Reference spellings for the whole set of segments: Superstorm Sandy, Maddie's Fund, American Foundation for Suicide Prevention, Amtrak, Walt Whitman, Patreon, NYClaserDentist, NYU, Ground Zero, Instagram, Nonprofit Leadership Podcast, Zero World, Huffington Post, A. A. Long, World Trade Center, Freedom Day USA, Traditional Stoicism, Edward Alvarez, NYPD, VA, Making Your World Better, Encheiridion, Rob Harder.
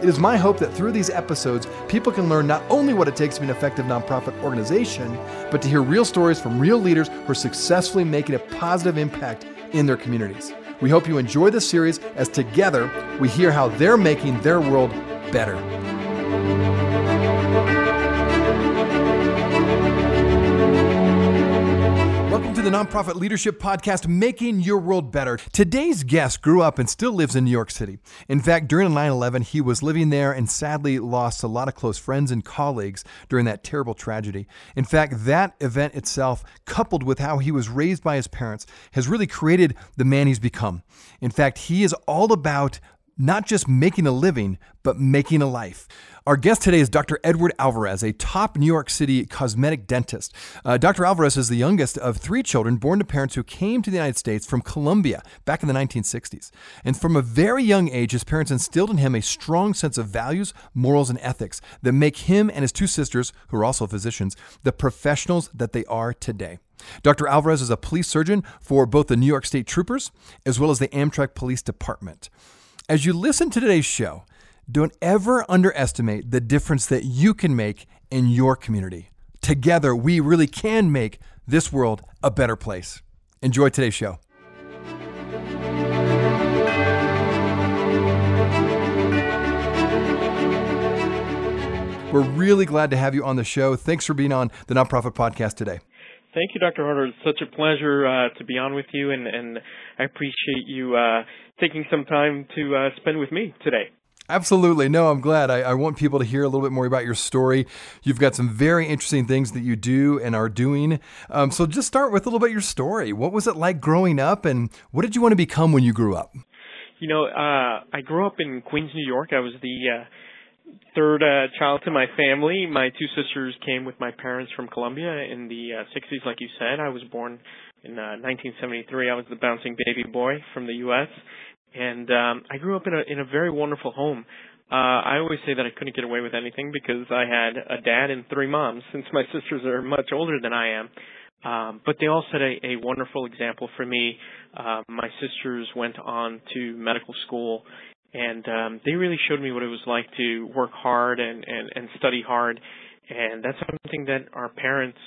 It is my hope that through these episodes, people can learn not only what it takes to be an effective nonprofit organization, but to hear real stories from real leaders who are successfully making a positive impact in their communities. We hope you enjoy this series as together we hear how they're making their world better. The Nonprofit Leadership Podcast, Making Your World Better. Today's guest grew up and still lives in New York City. In fact, during 9/11, he was living there and sadly lost a lot of close friends and colleagues during that terrible tragedy. In fact, that event itself, coupled with how he was raised by his parents, has really created the man he's become. In fact, he is all about not just making a living, but making a life. Our guest today is Dr. Edward Alvarez, a top New York City cosmetic dentist. Dr. Alvarez is the youngest of three children born to parents who came to the United States from Colombia back in the 1960s. And from a very young age, his parents instilled in him a strong sense of values, morals, and ethics that make him and his two sisters, who are also physicians, the professionals that they are today. Dr. Alvarez is a police surgeon for both the New York State Troopers as well as the Amtrak Police Department. As you listen to today's show, don't ever underestimate the difference that you can make in your community. Together, we really can make this world a better place. Enjoy today's show. We're really glad to have you on the show. Thanks for being on the Nonprofit Podcast today. Thank you, Dr. Harder. It's such a pleasure to be on with you, and I appreciate you taking some time to spend with me today. Absolutely. No, I'm glad. I want people to hear a little bit more about your story. You've got some very interesting things that you do and are doing. So just start with a little bit your story. What was it like growing up, and what did you want to become when you grew up? You know, I grew up in Queens, New York. I was the third child to my family. My two sisters came with my parents from Colombia in the 60s, like you said. I was born in 1973. I was the bouncing baby boy from the U.S., and I grew up in a very wonderful home. I always say that I couldn't get away with anything because I had a dad and three moms, since my sisters are much older than I am. But they all set a wonderful example for me. My sisters went on to medical school, and they really showed me what it was like to work hard and study hard. And that's something that our parents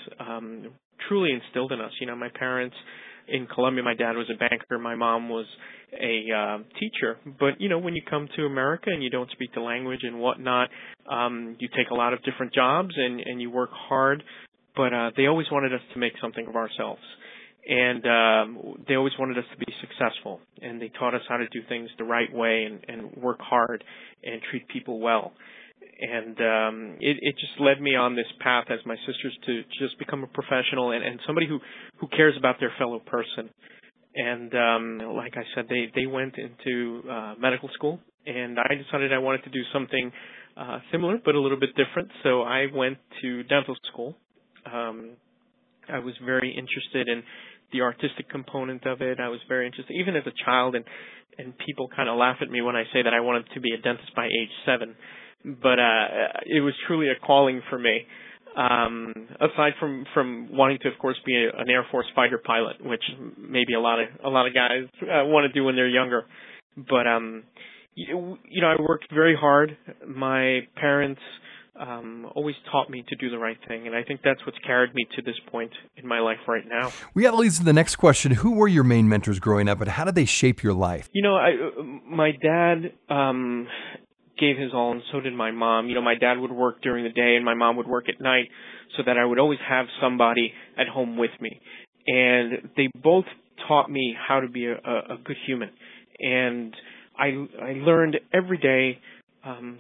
truly instilled in us. You know, my parents in Colombia, my dad was a banker, my mom was a teacher. But, you know, when you come to America and you don't speak the language and whatnot, you take a lot of different jobs and you work hard. But they always wanted us to make something of ourselves. And they always wanted us to be successful, and they taught us how to do things the right way and work hard and treat people well. And it just led me on this path as my sisters to just become a professional and somebody who cares about their fellow person. And like I said, they went into medical school, and I decided I wanted to do something similar but a little bit different. So I went to dental school. I was very interested in the artistic component of it. I was very interested, even as a child, and people kind of laugh at me when I say that I wanted to be a dentist by age 7. But it was truly a calling for me, aside from wanting to, of course, be an Air Force fighter pilot, which maybe a lot of guys want to do when they're younger. But, you know, I worked very hard. My parents always taught me to do the right thing, and I think that's what's carried me to this point in my life right now. We have to lead to the next question. Who were your main mentors growing up, and how did they shape your life? You know, my dad gave his all, and so did my mom. You know, my dad would work during the day, and my mom would work at night, so that I would always have somebody at home with me. And they both taught me how to be a good human. And I learned every day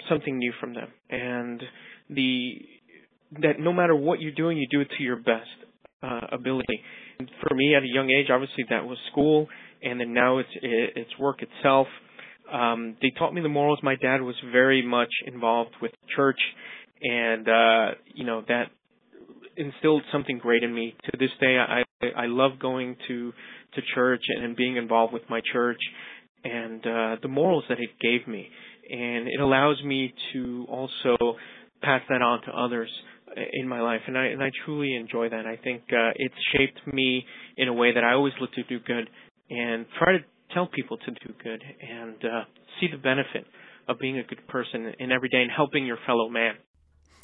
something new from them, and that no matter what you're doing, you do it to your best ability. And for me, at a young age, obviously that was school, and then now it's work itself. They taught me the morals. My dad was very much involved with church, and you know, that instilled something great in me. To this day, I I love going to church and being involved with my church and the morals that it gave me. And it allows me to also pass that on to others in my life. And I truly enjoy that. I think it's shaped me in a way that I always look to do good and try to tell people to do good and see the benefit of being a good person in every day and helping your fellow man.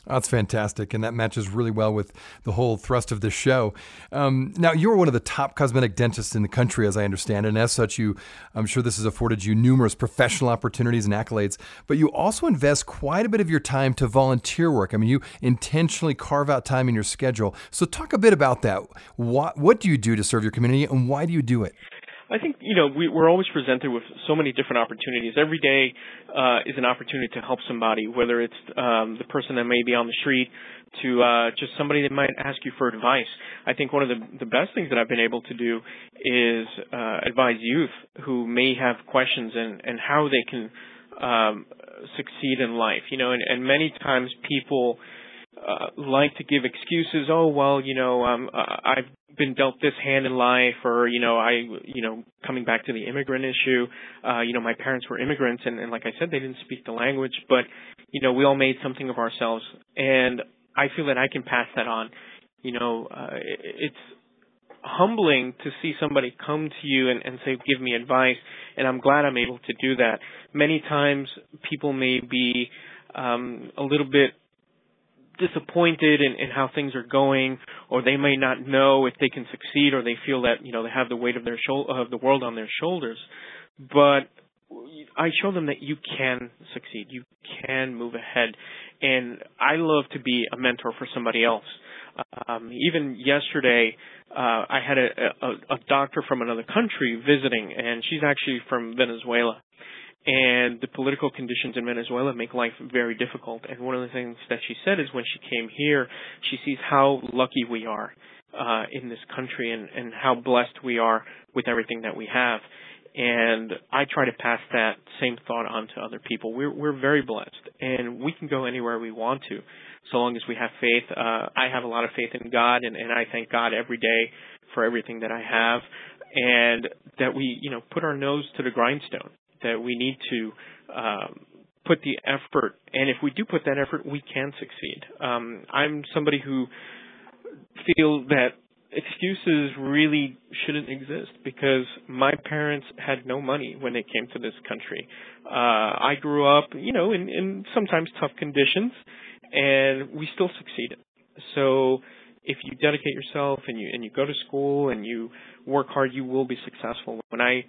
That's fantastic, and that matches really well with the whole thrust of this show. Now, you're one of the top cosmetic dentists in the country, as I understand, and as such, I'm sure this has afforded you numerous professional opportunities and accolades, but you also invest quite a bit of your time to volunteer work. I mean, you intentionally carve out time in your schedule. So talk a bit about that. What do you do to serve your community, and why do you do it? I think, we're always presented with so many different opportunities. Every day is an opportunity to help somebody, whether it's the person that may be on the street to just somebody that might ask you for advice. I think one of the best things that I've been able to do is advise youth who may have questions and how they can succeed in life. And many times people like to give excuses. Oh, well, I've been dealt this hand in life, or, coming back to the immigrant issue, my parents were immigrants, and like I said, they didn't speak the language, but, we all made something of ourselves, and I feel that I can pass that on. It's humbling to see somebody come to you and say, give me advice, and I'm glad I'm able to do that. Many times people may be a little bit disappointed in how things are going, or they may not know if they can succeed, or they feel that they have the weight of their of the world on their shoulders. But I show them that you can succeed, you can move ahead, and I love to be a mentor for somebody else. Even yesterday, I had a doctor from another country visiting, and she's actually from Venezuela. And the political conditions in Venezuela make life very difficult. And one of the things that she said is when she came here, she sees how lucky we are in this country and how blessed we are with everything that we have. And I try to pass that same thought on to other people. We're very blessed, and we can go anywhere we want to, so long as we have faith. I have a lot of faith in God, and I thank God every day for everything that I have, and that we, put our nose to the grindstone. That we need to put the effort, and if we do put that effort, we can succeed. I'm somebody who feel that excuses really shouldn't exist because my parents had no money when they came to this country. I grew up, in sometimes tough conditions, and we still succeeded. So if you dedicate yourself and you go to school and you work hard, you will be successful. When I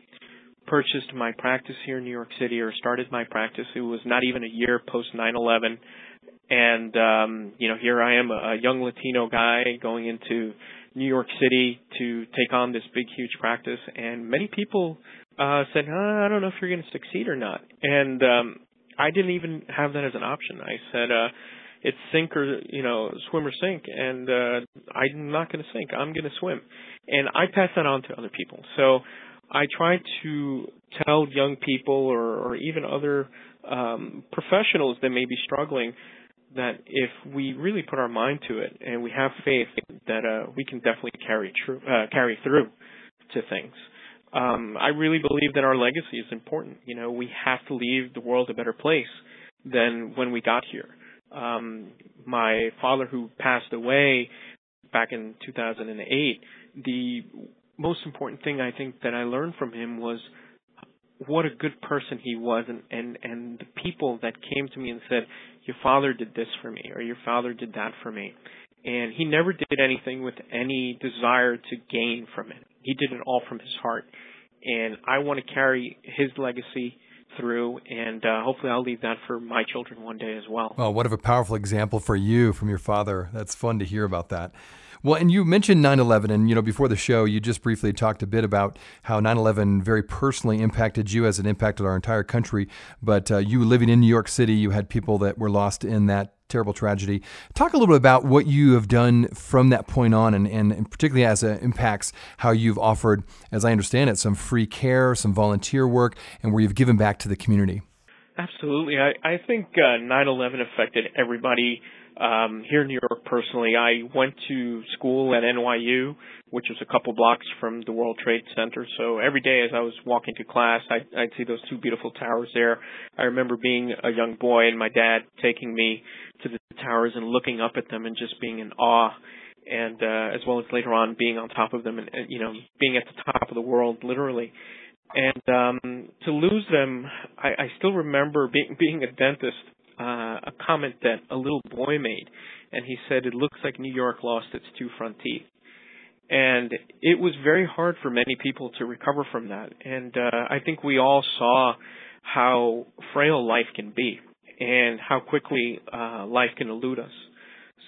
purchased my practice here in New York City, or started my practice, it was not even a year post 9/11, and here I am, a young Latino guy going into New York City to take on this big, huge practice, and many people said, I don't know if you're going to succeed or not, and I didn't even have that as an option. I said, it's sink or, swim or sink, and I'm not going to sink. I'm going to swim, and I pass that on to other people. So I try to tell young people or even other professionals that may be struggling that if we really put our mind to it and we have faith that we can definitely carry through to things. I really believe that our legacy is important. We have to leave the world a better place than when we got here. My father, who passed away back in 2008, the most important thing I think that I learned from him was what a good person he was, and the people that came to me and said, your father did this for me, or your father did that for me. And he never did anything with any desire to gain from it. He did it all from his heart. And I want to carry his legacy through, and hopefully I'll leave that for my children one day as well. Well, what a powerful example for you from your father. That's fun to hear about that. Well, and you mentioned 9/11, and before the show, you just briefly talked a bit about how 9/11 very personally impacted you, as it impacted our entire country. But you living in New York City, you had people that were lost in that terrible tragedy. Talk a little bit about what you have done from that point on, and particularly as it impacts how you've offered, as I understand it, some free care, some volunteer work, and where you've given back to the community. Absolutely. I think 9/11 affected everybody here in New York personally. I went to school at NYU, which was a couple blocks from the World Trade Center. So every day as I was walking to class, I'd see those two beautiful towers there. I remember being a young boy and my dad taking me to the towers and looking up at them and just being in awe. And as well as later on being on top of them and, you know, being at the top of the world, literally. And to lose them, I still remember being a dentist, a comment that a little boy made. And he said, "It looks like New York lost its two front teeth." And it was very hard for many people to recover from that. And I think we all saw how frail life can be and how quickly life can elude us.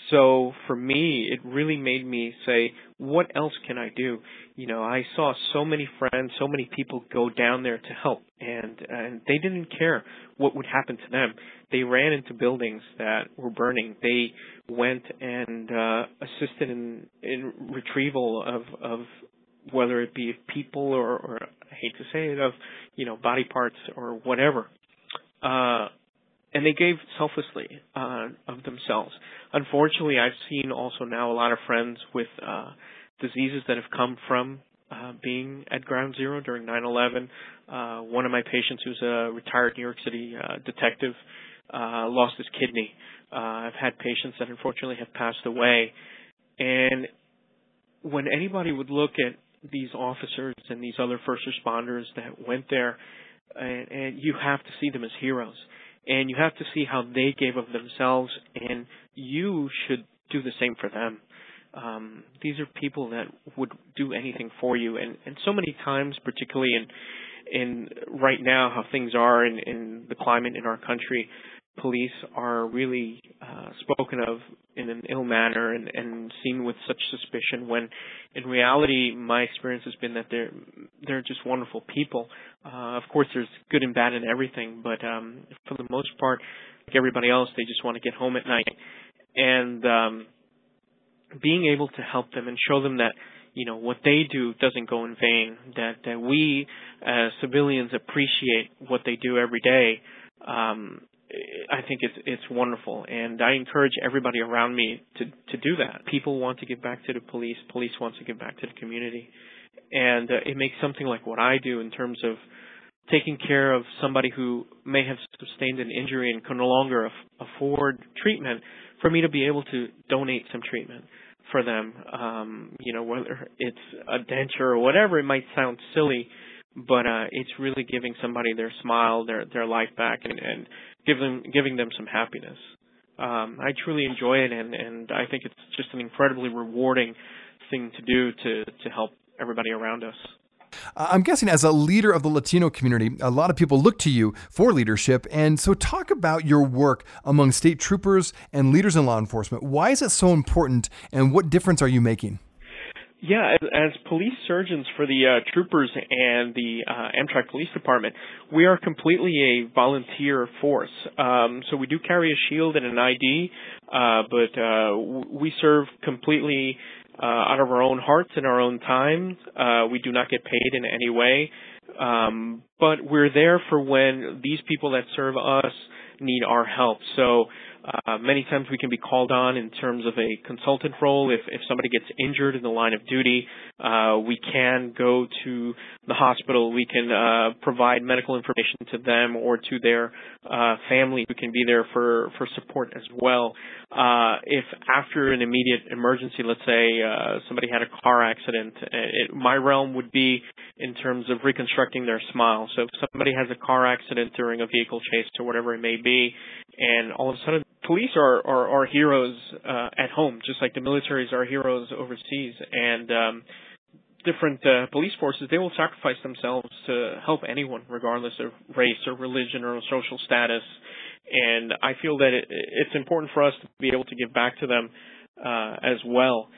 So for me, it really made me say, what else can I do? You know, I saw so many friends, so many people go down there to help, and they didn't care what would happen to them. They ran into buildings that were burning. They went and assisted in retrieval of whether it be people or I hate to say it, of, you know, body parts or whatever. And they gave selflessly of themselves. Unfortunately, I've seen also now a lot of friends with diseases that have come from being at Ground Zero during 9/11. One of my patients, who's a retired New York City detective, lost his kidney. I've had patients that unfortunately have passed away. And when anybody would look at these officers and these other first responders that went there, and you have to see them as heroes. And you have to see how they gave of themselves, and you should do the same for them. These are people that would do anything for you. And so many times, particularly in right now, how things are in the climate in our country, police are really spoken of in an ill manner and seen with such suspicion, when in reality my experience has been that they're just wonderful people. Of course, there's good and bad in everything, but for the most part, like everybody else, they just want to get home at night. And being able to help them and show them that, you know, what they do doesn't go in vain, that we as civilians appreciate what they do every day, I think it's wonderful, and I encourage everybody around me to do that. People want to give back to the police. Police wants to give back to the community. And it makes something like what I do in terms of taking care of somebody who may have sustained an injury and can no longer afford treatment, for me to be able to donate some treatment for them, you know, whether it's a denture or whatever. It might sound silly, but it's really giving somebody their smile, their life back, and giving them some happiness. I truly enjoy it, and I think it's just an incredibly rewarding thing to do to help everybody around us. I'm guessing as a leader of the Latino community, a lot of people look to you for leadership. And so talk about your work among state troopers and leaders in law enforcement. Why is it so important, and what difference are you making? Yeah, as police surgeons for the troopers and the Amtrak Police Department, we are completely a volunteer force. So we do carry a shield and an ID, but we serve completely out of our own hearts and our own time. We do not get paid in any way, but we're there for when these people that serve us need our help. So many times we can be called on in terms of a consultant role. If somebody gets injured in the line of duty, we can go to the hospital. We can provide medical information to them or to their family. We can be there for support as well. If after an immediate emergency, let's say somebody had a car accident, my realm would be in terms of reconstructing their smile. So if somebody has a car accident during a vehicle chase or whatever it may be, and all of a sudden police are our heroes at home, just like the military is our heroes overseas. And different police forces, they will sacrifice themselves to help anyone, regardless of race or religion or social status. And I feel that it's important for us to be able to give back to them as well.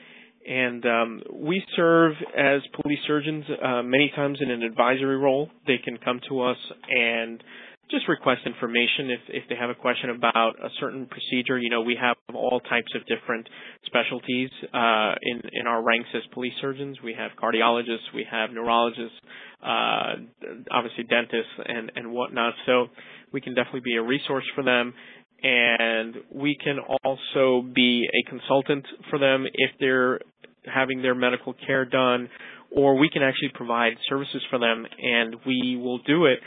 And we serve as police surgeons many times in an advisory role. They can come to us and just request information if they have a question about a certain procedure. You know, we have all types of different specialties in our ranks as police surgeons. We have cardiologists, we have neurologists, obviously dentists and whatnot. So we can definitely be a resource for them, and we can also be a consultant for them if they're having their medical care done, or we can actually provide services for them, and we will do it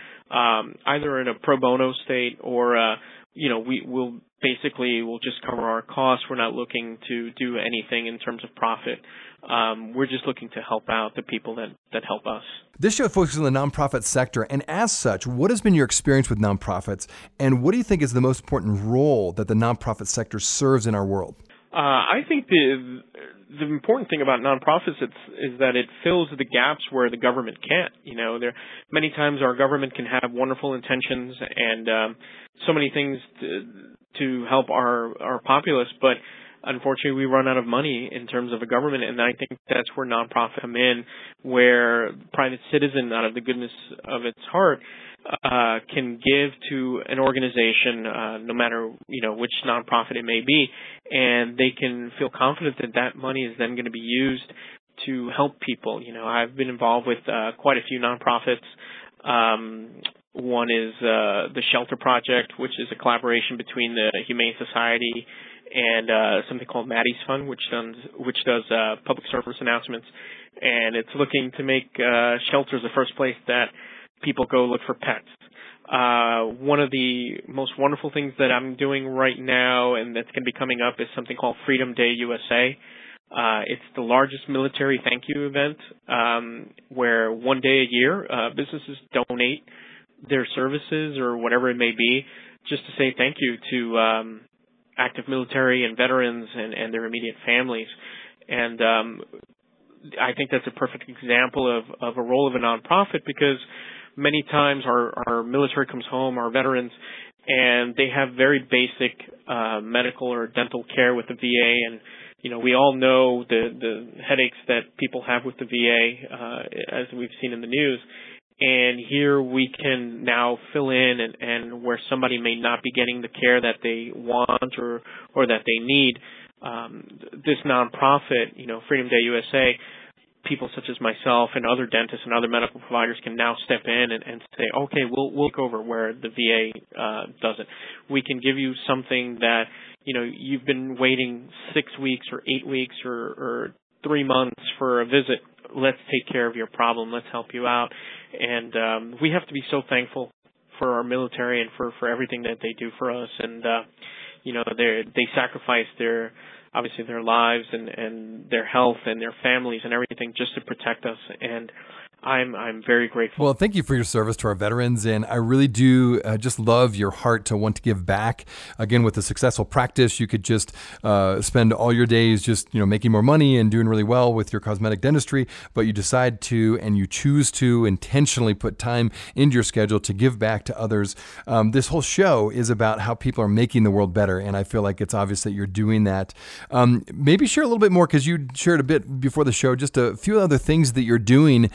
either in a pro bono state or, we will basically will just cover our costs. We're not looking to do anything in terms of profit. We're just looking to help out the people that help us. This show focuses on the nonprofit sector, and as such, what has been your experience with nonprofits, and what do you think is the most important role that the nonprofit sector serves in our world? I think the important thing about nonprofits is that it fills the gaps where the government can't. There many times our government can have wonderful intentions and so many things to help our populace, but unfortunately we run out of money in terms of a government, and I think that's where nonprofits come in, where the private citizen, out of the goodness of its heart, can give to an organization, no matter which nonprofit it may be, and they can feel confident that money is then going to be used to help people. I've been involved with quite a few nonprofits. One is the Shelter Project, which is a collaboration between the Humane Society and something called Maddie's Fund, which does public service announcements, and it's looking to make shelters the first place that people go look for pets. One of the most wonderful things that I'm doing right now and that's going to be coming up is something called Freedom Day USA. It's the largest military thank you event where one day a year businesses donate their services or whatever it may be just to say thank you to active military and veterans and their immediate families. And I think that's a perfect example of a role of a nonprofit, because many times our military comes home, our veterans, and they have very basic medical or dental care with the VA. And, we all know the headaches that people have with the VA, as we've seen in the news. And here we can now fill in and where somebody may not be getting the care that they want or that they need. This nonprofit, Freedom Day USA, people such as myself and other dentists and other medical providers can now step in and say, okay, we'll take over where the VA doesn't. We can give you something that, you've been waiting 6 weeks or 8 weeks or 3 months for a visit. Let's take care of your problem. Let's help you out. And we have to be so thankful for our military and for everything that they do for us. And, they sacrifice their lives and their health and their families and everything just to protect us. And I'm very grateful. Well, thank you for your service to our veterans, and I really do just love your heart to want to give back. Again, with a successful practice, you could just spend all your days just making more money and doing really well with your cosmetic dentistry, but you decide to and you choose to intentionally put time into your schedule to give back to others. This whole show is about how people are making the world better, and I feel like it's obvious that you're doing that. Maybe share a little bit more, because you shared a bit before the show, just a few other things that you're doing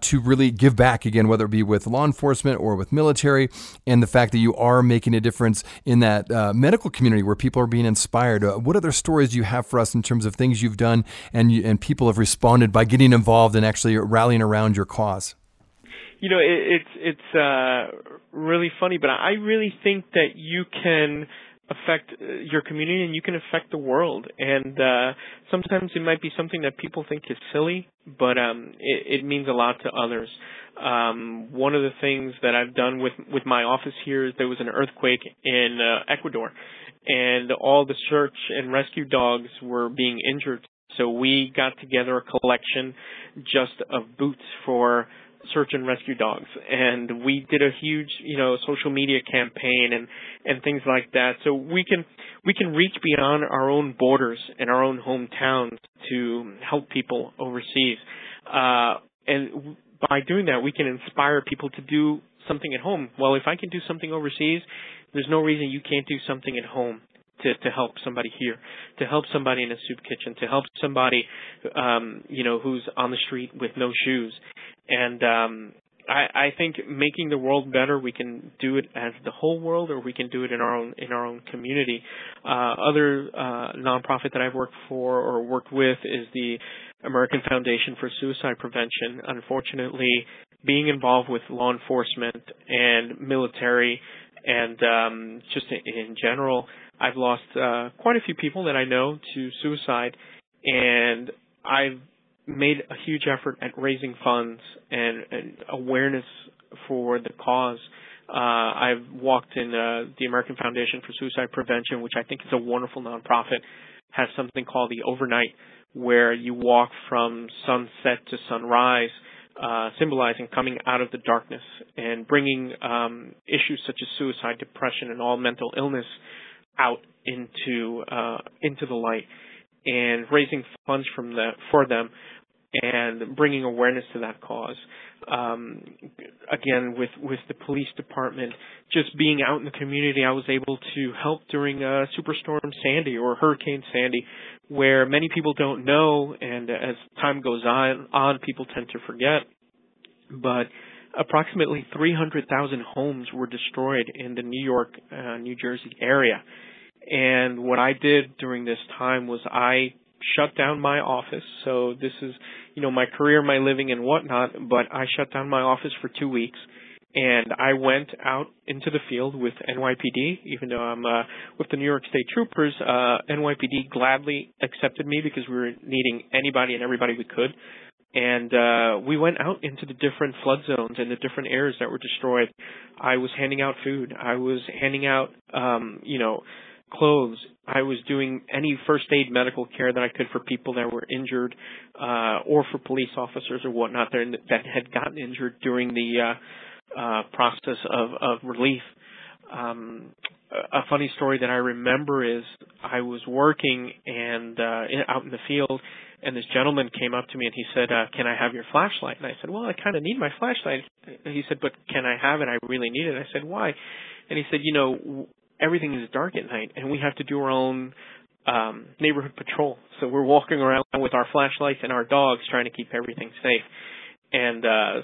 to really give back again, whether it be with law enforcement or with military, and the fact that you are making a difference in that medical community where people are being inspired. What other stories do you have for us in terms of things you've done and people have responded by getting involved and actually rallying around your cause? It's really funny, but I really think that you can affect your community and you can affect the world. And sometimes it might be something that people think is silly, but it means a lot to others. One of the things that I've done with my office here is there was an earthquake in Ecuador, and all the search and rescue dogs were being injured. So we got together a collection just of boots for search and rescue dogs, and we did a huge, social media campaign and things like that. So we can reach beyond our own borders and our own hometowns to help people overseas. And by doing that, we can inspire people to do something at home. Well, if I can do something overseas, there's no reason you can't do something at home to help somebody here, to help somebody in a soup kitchen, to help somebody, who's on the street with no shoes. And I think making the world better, we can do it as the whole world, or we can do it in our own community. Other nonprofit that I've worked for or worked with is the American Foundation for Suicide Prevention. Unfortunately, being involved with law enforcement and military And just in general, I've lost quite a few people that I know to suicide, and I've made a huge effort at raising funds and awareness for the cause. I've walked in the American Foundation for Suicide Prevention, which I think is a wonderful nonprofit, has something called the Overnight, where you walk from sunset to sunrise, symbolizing coming out of the darkness and bringing issues such as suicide, depression, and all mental illness out into the light, and raising funds for them and bringing awareness to that cause. Again, with the police department, just being out in the community, I was able to help during Superstorm Sandy or Hurricane Sandy, where many people don't know, and as time goes on people tend to forget, but approximately 300,000 homes were destroyed in the New York, New Jersey area. And what I did during this time was I shut down my office. So this is, you know, my career, my living and whatnot, but I shut down my office for 2 weeks. And I went out into the field with NYPD, even though I'm with the New York State Troopers. NYPD gladly accepted me because we were needing anybody and everybody we could. And we went out into the different flood zones and the different areas that were destroyed. I was handing out food. I was handing out, clothes. I was doing any first aid medical care that I could for people that were injured, or for police officers or whatnot that had gotten injured during the process of relief. A funny story that I remember is I was working and out in the field, and this gentleman came up to me and he said, can I have your flashlight? And I said, well, I kind of need my flashlight. He said, but can I have it? I really need it. I said, why? And he said, everything is dark at night, and we have to do our own neighborhood patrol. So we're walking around with our flashlights and our dogs trying to keep everything safe. And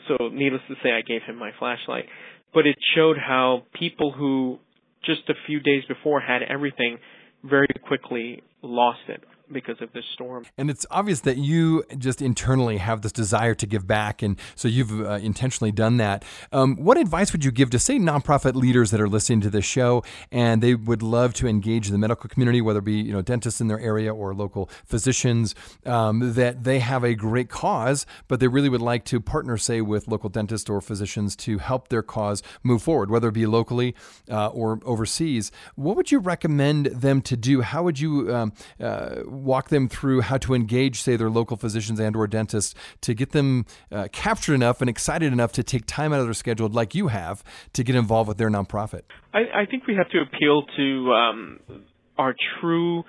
so needless to say, I gave him my flashlight. But it showed how people who just a few days before had everything very quickly lost it because of this storm. And it's obvious that you just internally have this desire to give back, and so you've intentionally done that. What advice would you give to, say, nonprofit leaders that are listening to this show and they would love to engage the medical community, whether it be dentists in their area or local physicians, that they have a great cause, but they really would like to partner, say, with local dentists or physicians to help their cause move forward, whether it be locally or overseas? What would you recommend them to do? How would you walk them through how to engage, say, their local physicians and or dentists to get them captured enough and excited enough to take time out of their schedule, like you have, to get involved with their nonprofit? I think we have to appeal to our true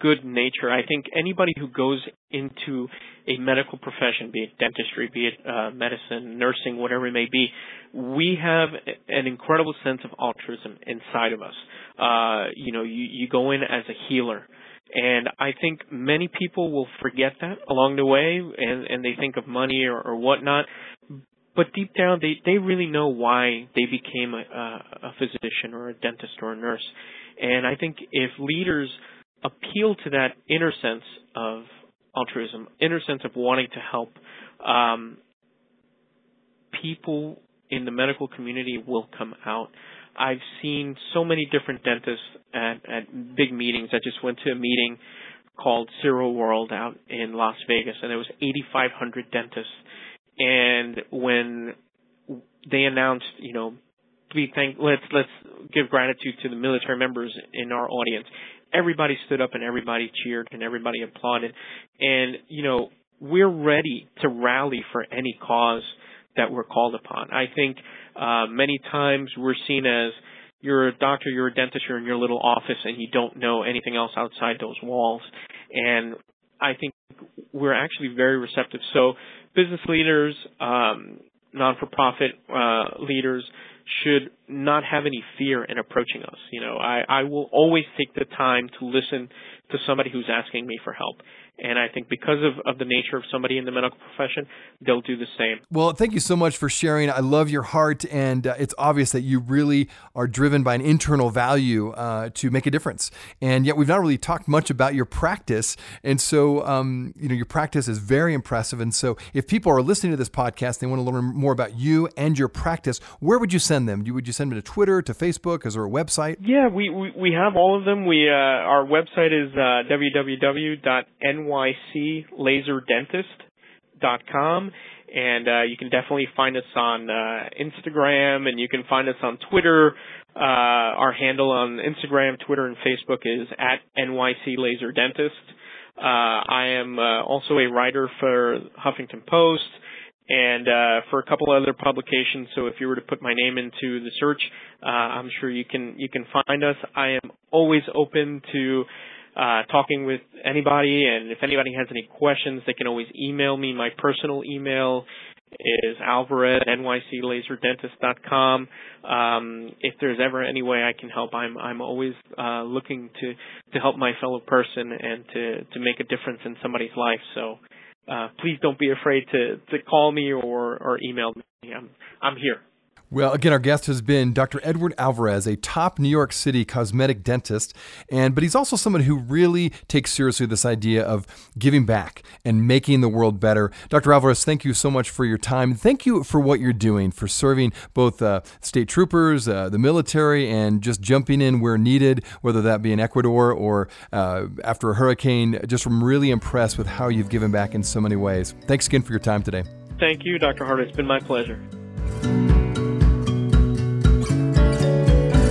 good nature. I think anybody who goes into a medical profession, be it dentistry, be it medicine, nursing, whatever it may be, we have an incredible sense of altruism inside of us. You go in as a healer. And I think many people will forget that along the way, and they think of money or whatnot. But deep down, they really know why they became a physician or a dentist or a nurse. And I think if leaders appeal to that inner sense of altruism, inner sense of wanting to help, people in the medical community will come out. I've seen so many different dentists at big meetings. I just went to a meeting called Zero World out in Las Vegas, and there was 8,500 dentists. And when they announced, let's give gratitude to the military members in our audience, everybody stood up and everybody cheered and everybody applauded. And, we're ready to rally for any cause that we're called upon. I think many times we're seen as you're a doctor, you're a dentist, you're in your little office, and you don't know anything else outside those walls. And I think we're actually very receptive. So business leaders, non-for-profit leaders should not have any fear in approaching us. I will always take the time to listen to somebody who's asking me for help. And I think because of the nature of somebody in the medical profession, they'll do the same. Well, thank you so much for sharing. I love your heart. And it's obvious that you really are driven by an internal value to make a difference. And yet we've not really talked much about your practice. And so, your practice is very impressive. And so if people are listening to this podcast, they want to learn more about you and your practice, where would you send them? Would you send them to Twitter, to Facebook? Is there a website? Yeah, we have all of them. Our website is www.NYClaserDentist.com. And you can definitely find us on Instagram, and you can find us on Twitter. Our handle on Instagram, Twitter, and Facebook is at NYCLaserDentist. I am also a writer for Huffington Post and for a couple other publications. So if you were to put my name into the search, I'm sure you can find us. I am always open to talking with anybody, and if anybody has any questions, they can always email me. My personal email is alvarez@nyclaserdentist.com. If there's ever any way I can help, I'm always looking to help my fellow person and to make a difference in somebody's life. So please don't be afraid to call me or email me. I'm here. Well, again, our guest has been Dr. Edward Alvarez, a top New York City cosmetic dentist, but he's also someone who really takes seriously this idea of giving back and making the world better. Dr. Alvarez, thank you so much for your time. Thank you for what you're doing, for serving both state troopers, the military, and just jumping in where needed, whether that be in Ecuador or after a hurricane. Just I'm really impressed with how you've given back in so many ways. Thanks again for your time today. Thank you, Dr. Harder. It's been my pleasure. I